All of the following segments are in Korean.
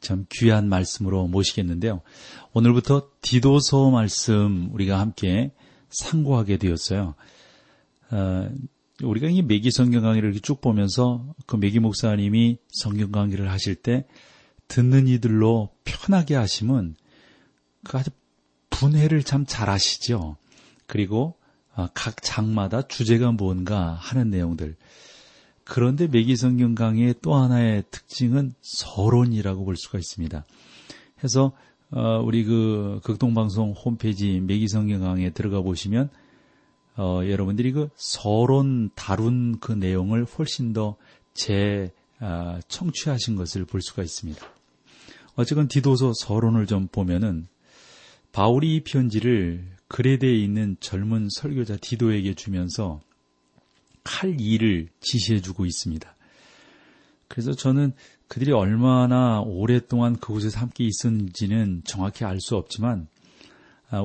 참 귀한 말씀으로 모시겠는데요. 오늘부터 디도서 말씀 우리가 함께 상고하게 되었어요. 우리가 이 매기 성경 강의를 이렇게 쭉 보면서 그 매기 목사님이 성경 강의를 하실 때 듣는 이들로 편하게 하심은 그 아주 분해를 참 잘하시죠. 그리고 각 장마다 주제가 뭔가 하는 내용들. 그런데 매기 성경 강의의 또 하나의 특징은 서론이라고 볼 수가 있습니다. 그래서 우리 그 극동방송 홈페이지 매기 성경 강의에 들어가 보시면 여러분들이 그 서론 다룬 그 내용을 훨씬 더 재청취하신 것을 볼 수가 있습니다. 어쨌건 디도서 서론을 좀 보면은 바울이 이 편지를 그레데에 있는 젊은 설교자 디도에게 주면서 할 일을 지시해주고 있습니다. 그래서 저는 그들이 얼마나 오랫동안 그곳에서 함께 있었는지는 정확히 알 수 없지만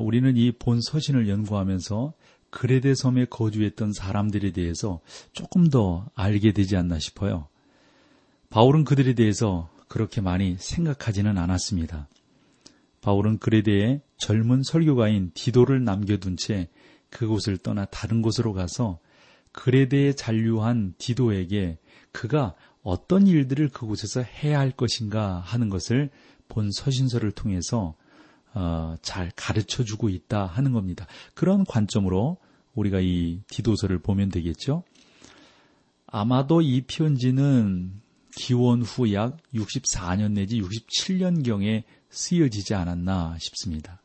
우리는 이 본 서신을 연구하면서 그레데 섬에 거주했던 사람들에 대해서 조금 더 알게 되지 않나 싶어요. 바울은 그들에 대해서 그렇게 많이 생각하지는 않았습니다. 바울은 그레데에 젊은 설교가인 디도를 남겨둔 채 그곳을 떠나 다른 곳으로 가서 그레데에 잔류한 디도에게 그가 어떤 일들을 그곳에서 해야 할 것인가 하는 것을 본 서신서를 통해서 잘 가르쳐주고 있다 하는 겁니다. 그런 관점으로 우리가 이 디도서를 보면 되겠죠. 아마도 이 편지는 기원 후 약 64년 내지 67년경에 쓰여지지 않았나 싶습니다.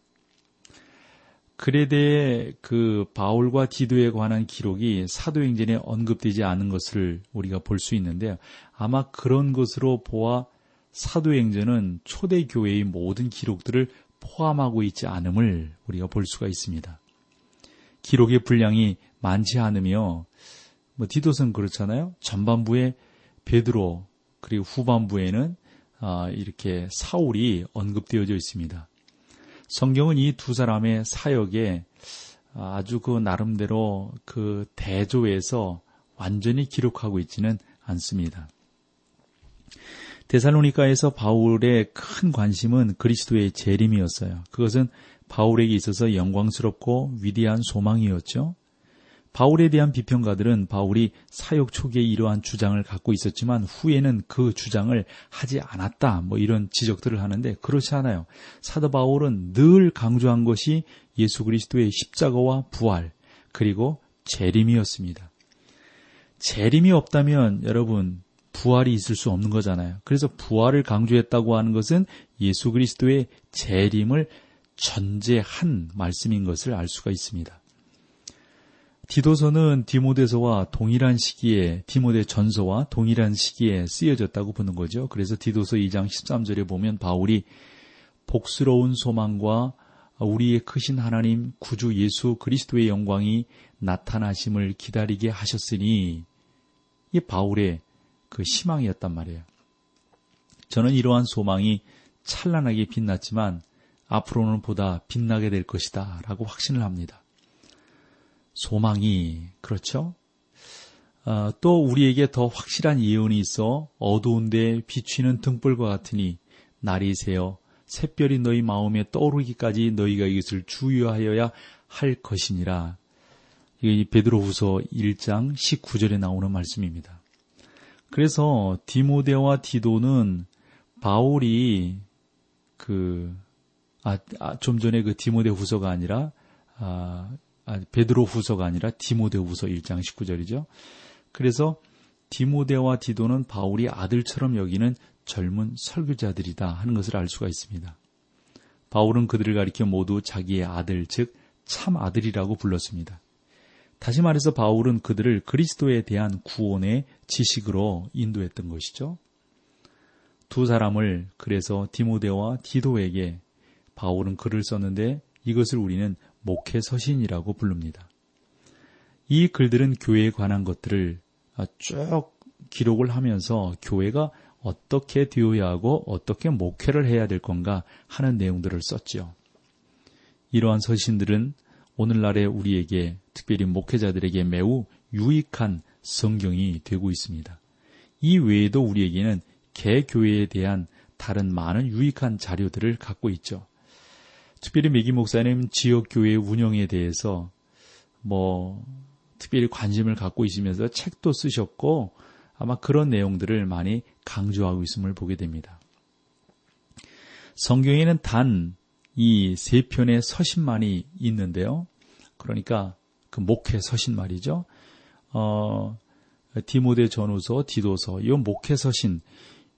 그레데의 그 바울과 디도에 관한 기록이 사도행전에 언급되지 않은 것을 우리가 볼 수 있는데요. 아마 그런 것으로 보아 사도행전은 초대교회의 모든 기록들을 포함하고 있지 않음을 우리가 볼 수가 있습니다. 기록의 분량이 많지 않으며 디도서는 그렇잖아요. 전반부에 베드로 그리고 후반부에는 이렇게 사울이 언급되어져 있습니다. 성경은 이 두 사람의 사역에 아주 그 나름대로 그 대조해서 완전히 기록하고 있지는 않습니다. 데살로니가에서 바울의 큰 관심은 그리스도의 재림이었어요. 그것은 바울에게 있어서 영광스럽고 위대한 소망이었죠. 바울에 대한 비평가들은 바울이 사역 초기에 이러한 주장을 갖고 있었지만 후에는 그 주장을 하지 않았다, 이런 지적들을 하는데 그렇지 않아요. 사도 바울은 늘 강조한 것이 예수 그리스도의 십자가와 부활 그리고 재림이었습니다. 재림이 없다면 여러분 부활이 있을 수 없는 거잖아요. 그래서 부활을 강조했다고 하는 것은 예수 그리스도의 재림을 전제한 말씀인 것을 알 수가 있습니다. 디도서는 디모데서와 동일한 시기에 디모데전서와 동일한 시기에 쓰여졌다고 보는 거죠. 그래서 디도서 2장 13절에 보면 바울이 복스러운 소망과 우리의 크신 하나님 구주 예수 그리스도의 영광이 나타나심을 기다리게 하셨으니, 이게 바울의 그 희망이었단 말이에요. 저는 이러한 소망이 찬란하게 빛났지만 앞으로는 보다 빛나게 될 것이다 라고 확신을 합니다. 소망이, 그렇죠? 또 우리에게 더 확실한 예언이 있어 어두운데 비추는 등불과 같으니 날이 새어 샛별이 너희 마음에 떠오르기까지 너희가 이것을 주의하여야 할 것이니라. 이게 베드로후서 1장 19절에 나오는 말씀입니다. 그래서 디모데와 디도는 바울이 좀 전에 그 디모데후서가 아니라 베드로 후서가 아니라 디모데 후서 1장 19절이죠. 그래서 디모데와 디도는 바울이 아들처럼 여기는 젊은 설교자들이다 하는 것을 알 수가 있습니다. 바울은 그들을 가리켜 모두 자기의 아들, 즉 참 아들이라고 불렀습니다. 다시 말해서 바울은 그들을 그리스도에 대한 구원의 지식으로 인도했던 것이죠. 두 사람을 그래서 디모데와 디도에게 바울은 글을 썼는데 이것을 우리는 목회 서신이라고 부릅니다. 이 글들은 교회에 관한 것들을 쭉 기록을 하면서 교회가 어떻게 되어야 하고 어떻게 목회를 해야 될 건가 하는 내용들을 썼지요. 이러한 서신들은 오늘날의 우리에게, 특별히 목회자들에게 매우 유익한 성경이 되고 있습니다. 이 외에도 우리에게는 개교회에 대한 다른 많은 유익한 자료들을 갖고 있죠. 특별히 매기 목사님 지역교회 운영에 대해서 특별히 관심을 갖고 있으면서 책도 쓰셨고 아마 그런 내용들을 많이 강조하고 있음을 보게 됩니다. 성경에는 단 이 세 편의 서신만이 있는데요. 그러니까 그 목회 서신 말이죠. 디모데 전후서, 디도서, 이 목회 서신,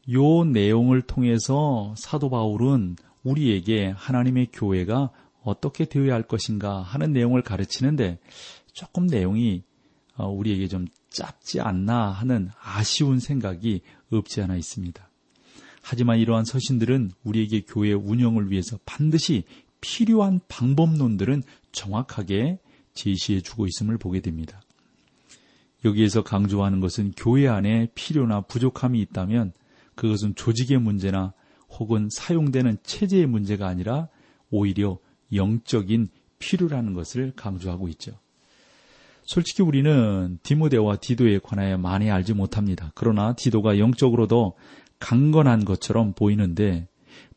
이 내용을 통해서 사도 바울은 우리에게 하나님의 교회가 어떻게 되어야 할 것인가 하는 내용을 가르치는데 조금 내용이 우리에게 좀 짧지 않나 하는 아쉬운 생각이 없지 않아 있습니다. 하지만 이러한 서신들은 우리에게 교회 운영을 위해서 반드시 필요한 방법론들은 정확하게 제시해주고 있음을 보게 됩니다. 여기에서 강조하는 것은 교회 안에 필요나 부족함이 있다면 그것은 조직의 문제나 혹은 사용되는 체제의 문제가 아니라 오히려 영적인 필요라는 것을 강조하고 있죠. 솔직히 우리는 디모데와 디도에 관하여 많이 알지 못합니다. 그러나 디도가 영적으로도 강건한 것처럼 보이는데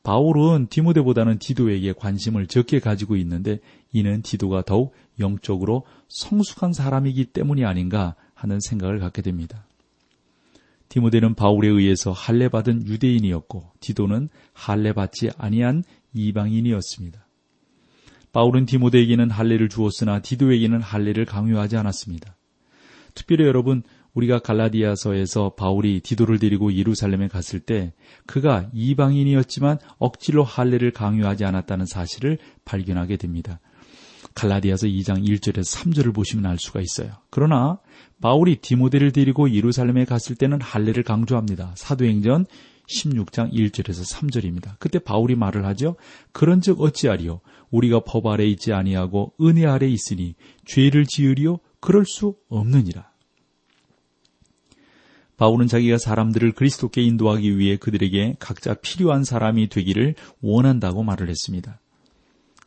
바울은 디모데보다는 디도에게 관심을 적게 가지고 있는데 이는 디도가 더욱 영적으로 성숙한 사람이기 때문이 아닌가 하는 생각을 갖게 됩니다. 디모데는 바울에 의해서 할례받은 유대인이었고 디도는 할례받지 아니한 이방인이었습니다. 바울은 디모데에게는 할례를 주었으나 디도에게는 할례를 강요하지 않았습니다. 특별히 여러분, 우리가 갈라디아서에서 바울이 디도를 데리고 예루살렘에 갔을 때 그가 이방인이었지만 억지로 할례를 강요하지 않았다는 사실을 발견하게 됩니다. 갈라디아서 2장 1절에서 3절을 보시면 알 수가 있어요. 그러나 바울이 디모데를 데리고 예루살렘에 갔을 때는 할례를 강조합니다. 사도행전 16장 1절에서 3절입니다. 그때 바울이 말을 하죠. 그런즉 어찌하리요? 우리가 법 아래 있지 아니하고 은혜 아래 있으니 죄를 지으리요? 그럴 수 없느니라. 바울은 자기가 사람들을 그리스도께 인도하기 위해 그들에게 각자 필요한 사람이 되기를 원한다고 말을 했습니다.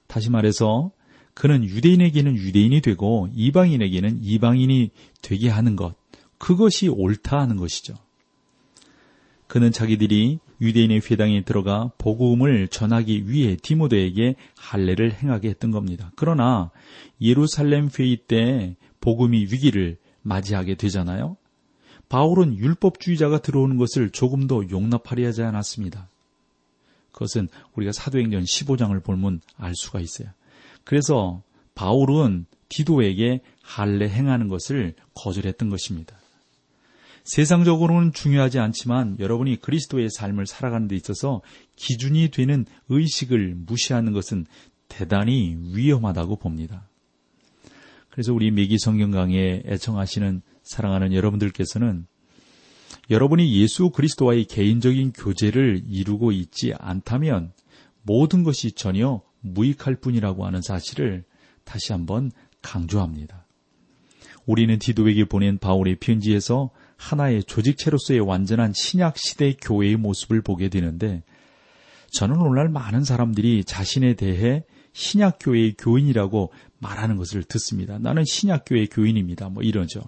다시 말해서 그는 유대인에게는 유대인이 되고 이방인에게는 이방인이 되게 하는 것, 그것이 옳다 하는 것이죠. 그는 자기들이 유대인의 회당에 들어가 복음을 전하기 위해 디모데에게 할례를 행하게 했던 겁니다. 그러나 예루살렘 회의 때 복음이 위기를 맞이하게 되잖아요. 바울은 율법주의자가 들어오는 것을 조금도 용납하려 하지 않았습니다. 그것은 우리가 사도행전 15장을 보면 알 수가 있어요. 그래서 바울은 디도에게 할례 행하는 것을 거절했던 것입니다. 세상적으로는 중요하지 않지만 여러분이 그리스도의 삶을 살아가는 데 있어서 기준이 되는 의식을 무시하는 것은 대단히 위험하다고 봅니다. 그래서 우리 매기 성경강에 애청하시는 사랑하는 여러분들께서는 여러분이 예수 그리스도와의 개인적인 교제를 이루고 있지 않다면 모든 것이 전혀 무익할 뿐이라고 하는 사실을 다시 한번 강조합니다. 우리는 디도에게 보낸 바울의 편지에서 하나의 조직체로서의 완전한 신약시대 교회의 모습을 보게 되는데 저는 오늘날 많은 사람들이 자신에 대해 신약교회의 교인이라고 말하는 것을 듣습니다. 나는 신약교회의 교인입니다. 이러죠.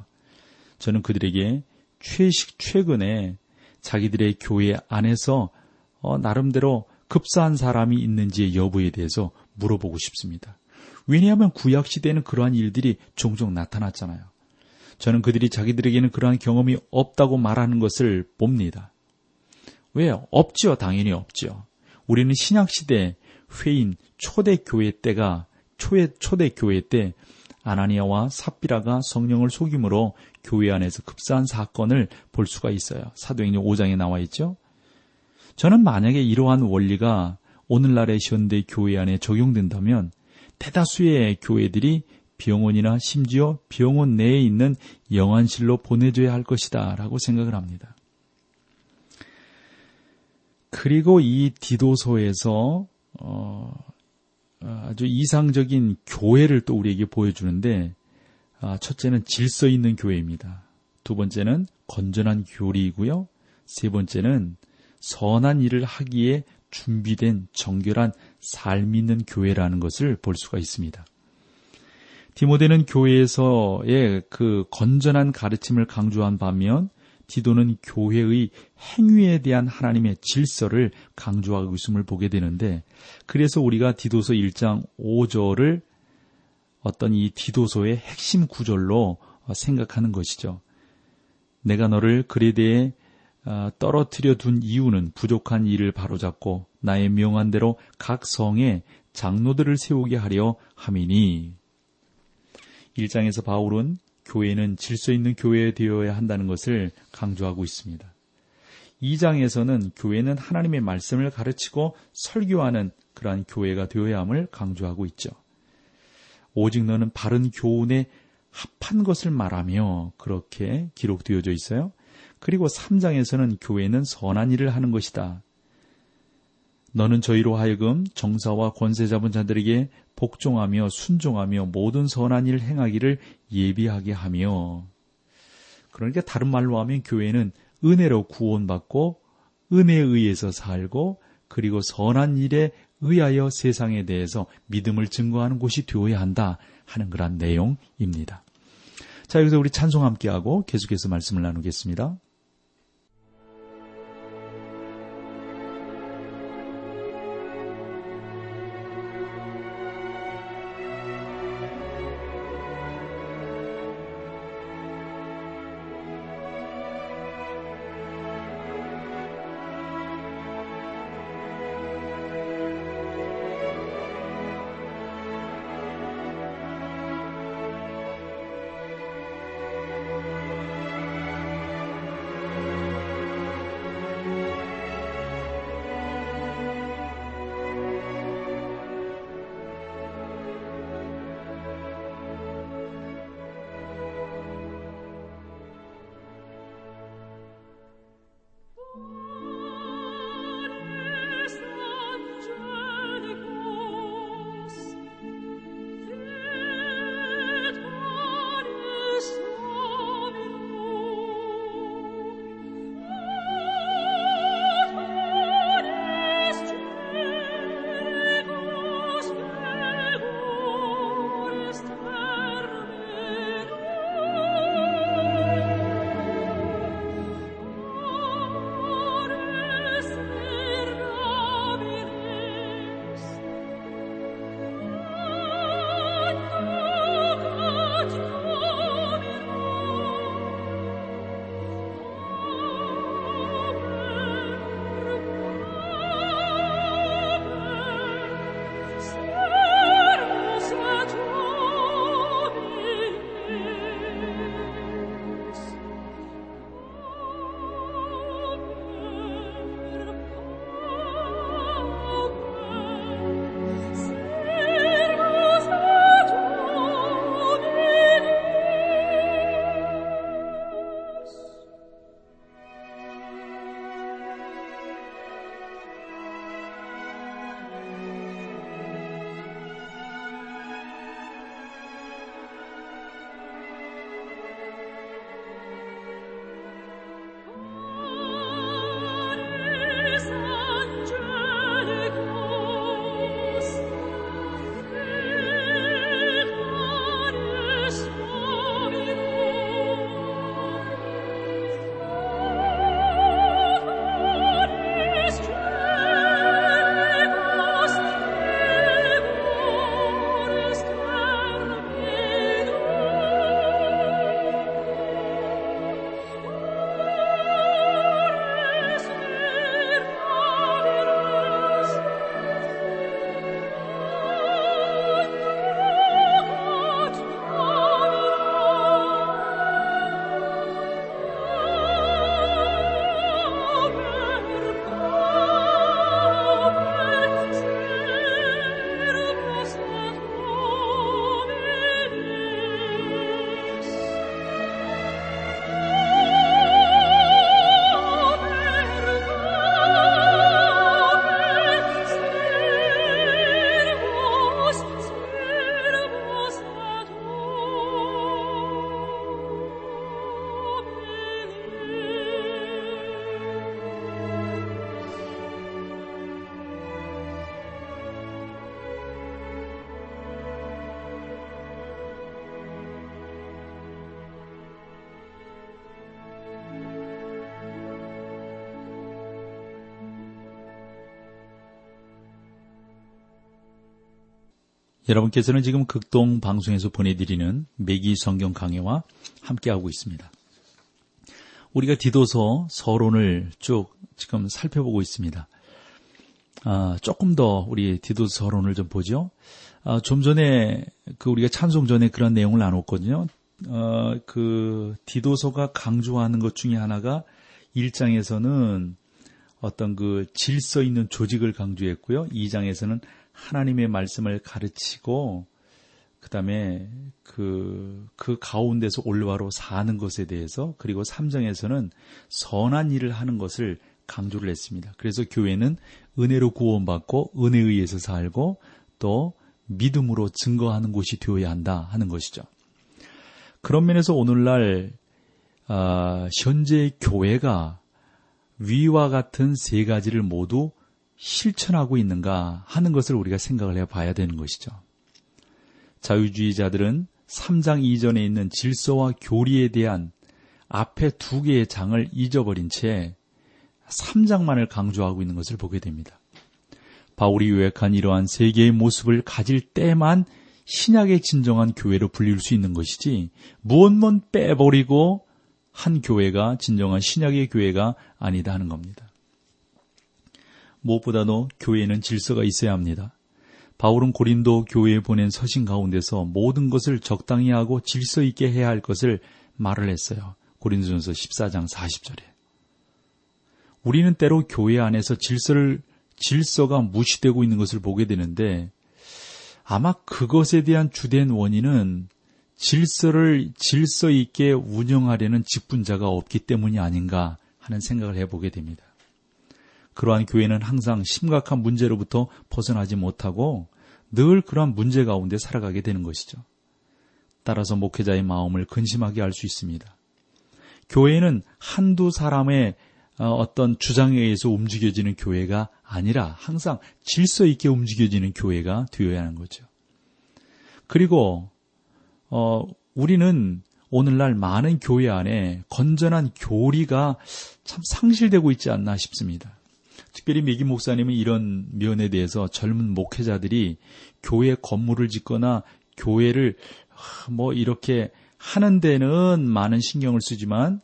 저는 그들에게 최근에 자기들의 교회 안에서 나름대로 급사한 사람이 있는지의 여부에 대해서 물어보고 싶습니다. 왜냐하면 구약시대에는 그러한 일들이 종종 나타났잖아요. 저는 그들이 자기들에게는 그러한 경험이 없다고 말하는 것을 봅니다. 왜? 없지요. 당연히 없지요. 우리는 신약시대 회인 초대교회 때가 초대교회 때 아나니아와 삽비라가 성령을 속임으로 교회 안에서 급사한 사건을 볼 수가 있어요. 사도행전 5장에 나와 있죠. 저는 만약에 이러한 원리가 오늘날의 현대 교회 안에 적용된다면 대다수의 교회들이 병원이나 심지어 병원 내에 있는 영안실로 보내줘야 할 것이다 라고 생각을 합니다. 그리고 이 디도서에서 아주 이상적인 교회를 또 우리에게 보여주는데, 첫째는 질서 있는 교회입니다. 두 번째는 건전한 교리이고요. 세 번째는 선한 일을 하기에 준비된 정결한 삶이 있는 교회라는 것을 볼 수가 있습니다. 디모데는 교회에서의 그 건전한 가르침을 강조한 반면 디도는 교회의 행위에 대한 하나님의 질서를 강조하고 있음을 보게 되는데, 그래서 우리가 디도서 1장 5절을 어떤 이 디도서의 핵심 구절로 생각하는 것이죠. 내가 너를 그레데에 떨어뜨려 둔 이유는 부족한 일을 바로잡고 나의 명한 대로 각 성에 장로들을 세우게 하려 함이니. 1장에서 바울은 교회는 질서 있는 교회에 되어야 한다는 것을 강조하고 있습니다. 2장에서는 교회는 하나님의 말씀을 가르치고 설교하는 그러한 교회가 되어야 함을 강조하고 있죠. 오직 너는 바른 교훈에 합한 것을 말하며, 그렇게 기록되어져 있어요. 그리고 3장에서는 교회는 선한 일을 하는 것이다. 너는 저희로 하여금 정사와 권세 잡은 자들에게 복종하며 순종하며 모든 선한 일을 행하기를 예비하게 하며. 그러니까 다른 말로 하면 교회는 은혜로 구원받고 은혜에 의해서 살고 그리고 선한 일에 의하여 세상에 대해서 믿음을 증거하는 곳이 되어야 한다 하는 그런 내용입니다. 자, 여기서 우리 찬송 함께하고 계속해서 말씀을 나누겠습니다. 여러분께서는 지금 극동방송에서 보내드리는 매기 성경강해와 함께하고 있습니다. 우리가 디도서 서론을 쭉 지금 살펴보고 있습니다. 조금 더 우리 디도서 서론을 좀 보죠. 좀 전에 우리가 찬송 전에 그런 내용을 나눴거든요. 디도서가 강조하는 것 중에 하나가 1장에서는 어떤 질서 있는 조직을 강조했고요. 2장에서는 하나님의 말씀을 가르치고 그다음에 그 가운데서 올바로 사는 것에 대해서, 그리고 3장에서는 선한 일을 하는 것을 강조를 했습니다. 그래서 교회는 은혜로 구원받고 은혜에 의해서 살고 또 믿음으로 증거하는 곳이 되어야 한다 하는 것이죠. 그런 면에서 오늘날 현재 교회가 위와 같은 세 가지를 모두 실천하고 있는가 하는 것을 우리가 생각을 해봐야 되는 것이죠. 자유주의자들은 3장 이전에 있는 질서와 교리에 대한 앞에 두 개의 장을 잊어버린 채 3장만을 강조하고 있는 것을 보게 됩니다. 바울이 요약한 이러한 세 개의 모습을 가질 때만 신약의 진정한 교회로 불릴 수 있는 것이지, 무언만 빼버리고 한 교회가 진정한 신약의 교회가 아니다 하는 겁니다. 무엇보다도 교회에는 질서가 있어야 합니다. 바울은 고린도 교회에 보낸 서신 가운데서 모든 것을 적당히 하고 질서 있게 해야 할 것을 말을 했어요. 고린도전서 14장 40절에. 우리는 때로 교회 안에서 질서가 무시되고 있는 것을 보게 되는데, 아마 그것에 대한 주된 원인은 질서를 질서 있게 운영하려는 직분자가 없기 때문이 아닌가 하는 생각을 해보게 됩니다. 그러한 교회는 항상 심각한 문제로부터 벗어나지 못하고 늘 그러한 문제 가운데 살아가게 되는 것이죠. 따라서 목회자의 마음을 근심하게 할 수 있습니다. 교회는 한두 사람의 어떤 주장에 의해서 움직여지는 교회가 아니라 항상 질서 있게 움직여지는 교회가 되어야 하는 거죠. 그리고 우리는 오늘날 많은 교회 안에 건전한 교리가 참 상실되고 있지 않나 싶습니다. 특별히 매기 목사님은 이런 면에 대해서 젊은 목회자들이 교회 건물을 짓거나 교회를 이렇게 하는 데는 많은 신경을 쓰지만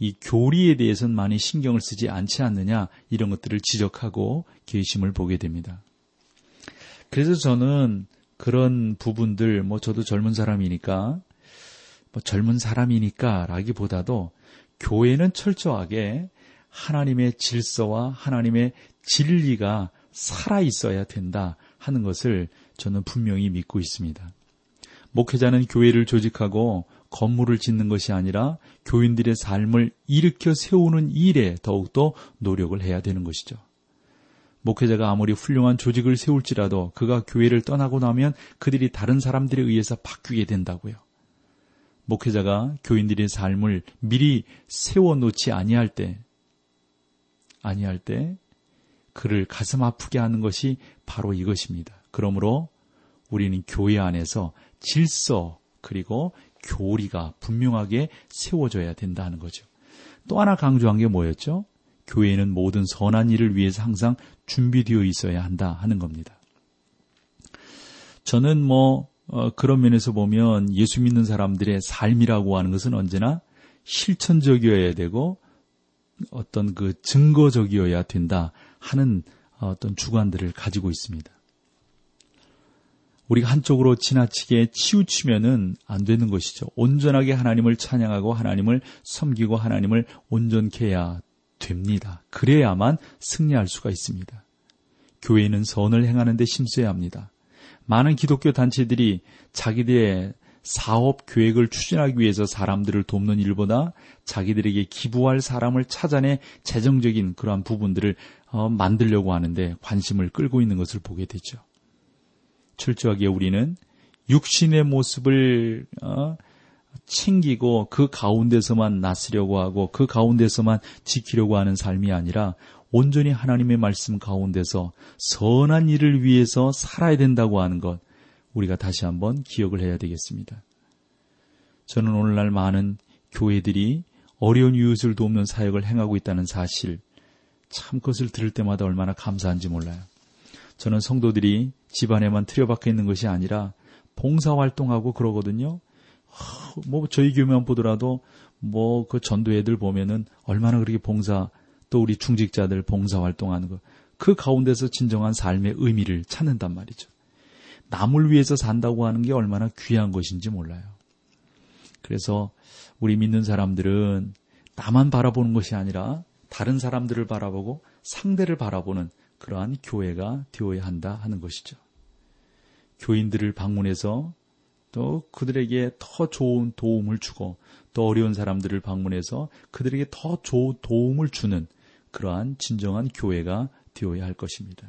이 교리에 대해서는 많이 신경을 쓰지 않지 않느냐, 이런 것들을 지적하고 계심을 보게 됩니다. 그래서 저는 그런 부분들, 저도 젊은 사람이니까 라기보다도 교회는 철저하게 하나님의 질서와 하나님의 진리가 살아 있어야 된다 하는 것을 저는 분명히 믿고 있습니다. 목회자는 교회를 조직하고 건물을 짓는 것이 아니라 교인들의 삶을 일으켜 세우는 일에 더욱더 노력을 해야 되는 것이죠. 목회자가 아무리 훌륭한 조직을 세울지라도 그가 교회를 떠나고 나면 그들이 다른 사람들에 의해서 바뀌게 된다고요. 목회자가 교인들의 삶을 미리 세워놓지 아니할 때 그를 가슴 아프게 하는 것이 바로 이것입니다. 그러므로 우리는 교회 안에서 질서 그리고 교리가 분명하게 세워져야 된다는 거죠. 또 하나 강조한 게 뭐였죠? 교회는 모든 선한 일을 위해서 항상 준비되어 있어야 한다 하는 겁니다. 저는 그런 면에서 보면 예수 믿는 사람들의 삶이라고 하는 것은 언제나 실천적이어야 되고 어떤 증거적이어야 된다 하는 어떤 주관들을 가지고 있습니다. 우리가 한쪽으로 지나치게 치우치면은 안 되는 것이죠. 온전하게 하나님을 찬양하고 하나님을 섬기고 하나님을 온전케 해야 됩니다. 그래야만 승리할 수가 있습니다. 교회는 선을 행하는 데 힘써야 합니다. 많은 기독교 단체들이 자기들의 사업 계획을 추진하기 위해서 사람들을 돕는 일보다 자기들에게 기부할 사람을 찾아내 재정적인 그러한 부분들을 만들려고 하는데 관심을 끌고 있는 것을 보게 되죠. 철저하게 우리는 육신의 모습을 챙기고 그 가운데서만 나서려고 하고 그 가운데서만 지키려고 하는 삶이 아니라 온전히 하나님의 말씀 가운데서 선한 일을 위해서 살아야 된다고 하는 것, 우리가 다시 한번 기억을 해야 되겠습니다. 저는 오늘날 많은 교회들이 어려운 이웃을 돕는 사역을 행하고 있다는 사실, 참 그것을 들을 때마다 얼마나 감사한지 몰라요. 저는 성도들이 집안에만 틀여박혀 있는 것이 아니라 봉사활동하고 그러거든요. 뭐 저희 교회만 보더라도 뭐 그 전도회들 보면은 얼마나 그렇게 봉사, 또 우리 중직자들 봉사활동하는 거, 그 가운데서 진정한 삶의 의미를 찾는단 말이죠. 남을 위해서 산다고 하는 게 얼마나 귀한 것인지 몰라요. 그래서 우리 믿는 사람들은 나만 바라보는 것이 아니라 다른 사람들을 바라보고 상대를 바라보는 그러한 교회가 되어야 한다 하는 것이죠. 교인들을 방문해서 또 그들에게 더 좋은 도움을 주고, 또 어려운 사람들을 방문해서 그들에게 더 좋은 도움을 주는 그러한 진정한 교회가 되어야 할 것입니다.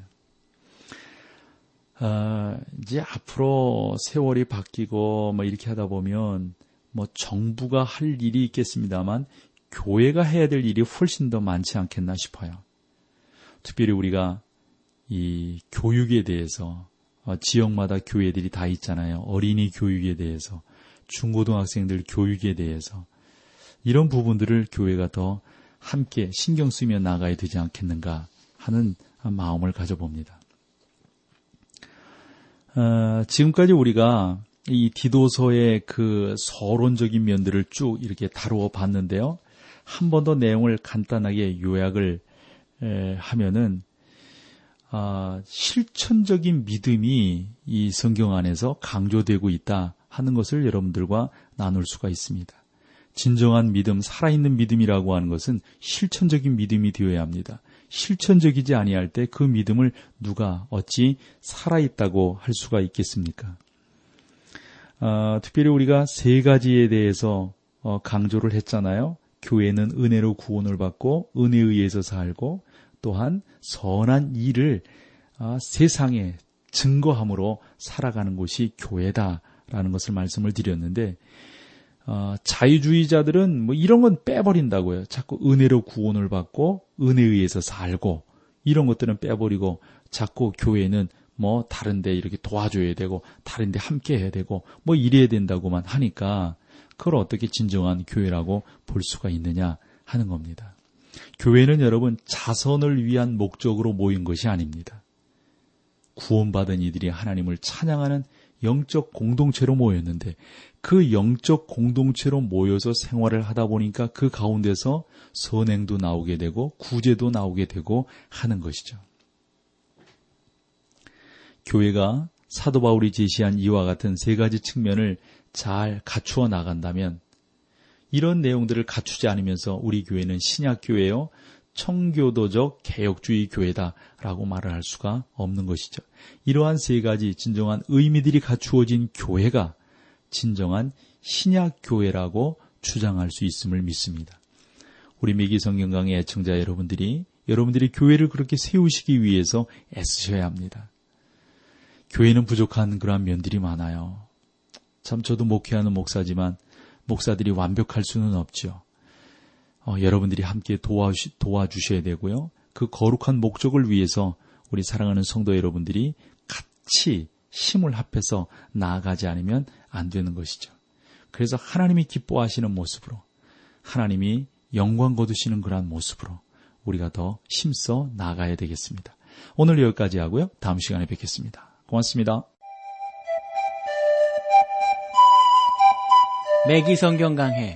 이제 앞으로 세월이 바뀌고 뭐 이렇게 하다 보면 뭐 정부가 할 일이 있겠습니다만 교회가 해야 될 일이 훨씬 더 많지 않겠나 싶어요. 특별히 우리가 이 교육에 대해서, 지역마다 교회들이 다 있잖아요. 어린이 교육에 대해서, 중고등학생들 교육에 대해서, 이런 부분들을 교회가 더 함께 신경 쓰며 나가야 되지 않겠는가 하는 마음을 가져봅니다. 지금까지 우리가 이 디도서의 그 서론적인 면들을 쭉 이렇게 다루어 봤는데요. 한 번 더 내용을 간단하게 요약을 하면은, 실천적인 믿음이 이 성경 안에서 강조되고 있다 하는 것을 여러분들과 나눌 수가 있습니다. 진정한 믿음, 살아있는 믿음이라고 하는 것은 실천적인 믿음이 되어야 합니다. 실천적이지 아니할 때 그 믿음을 누가 어찌 살아있다고 할 수가 있겠습니까? 특별히 우리가 세 가지에 대해서 강조를 했잖아요. 교회는 은혜로 구원을 받고 은혜에 의해서 살고, 또한 선한 일을 세상에 증거함으로 살아가는 곳이 교회다라는 것을 말씀을 드렸는데, 자유주의자들은 뭐 이런 건 빼버린다고요. 자꾸 은혜로 구원을 받고 은혜에 의해서 살고 이런 것들은 빼버리고, 자꾸 교회는 뭐 다른데 이렇게 도와줘야 되고 다른데 함께 해야 되고 뭐 이래야 된다고만 하니까 그걸 어떻게 진정한 교회라고 볼 수가 있느냐 하는 겁니다. 교회는 여러분 자선을 위한 목적으로 모인 것이 아닙니다. 구원받은 이들이 하나님을 찬양하는 영적 공동체로 모였는데, 그 영적 공동체로 모여서 생활을 하다 보니까 그 가운데서 선행도 나오게 되고 구제도 나오게 되고 하는 것이죠. 교회가 사도 바울이 제시한 이와 같은 세 가지 측면을 잘 갖추어 나간다면, 이런 내용들을 갖추지 않으면서 우리 교회는 신약교회요, 청교도적 개혁주의 교회다라고 말을 할 수가 없는 것이죠. 이러한 세 가지 진정한 의미들이 갖추어진 교회가 진정한 신약교회라고 주장할 수 있음을 믿습니다. 우리 매기 성경강의 애청자 여러분들이, 교회를 그렇게 세우시기 위해서 애쓰셔야 합니다. 교회는 부족한 그러한 면들이 많아요. 참 저도 목회하는 목사지만 목사들이 완벽할 수는 없죠. 여러분들이 함께 도와주셔야 되고요. 그 거룩한 목적을 위해서 우리 사랑하는 성도 여러분들이 같이 힘을 합해서 나아가지 않으면 안 되는 것이죠. 그래서 하나님이 기뻐하시는 모습으로, 하나님이 영광 거두시는 그러한 모습으로 우리가 더 힘써 나아가야 되겠습니다. 오늘 여기까지 하고요. 다음 시간에 뵙겠습니다. 고맙습니다. 매기 성경 강해,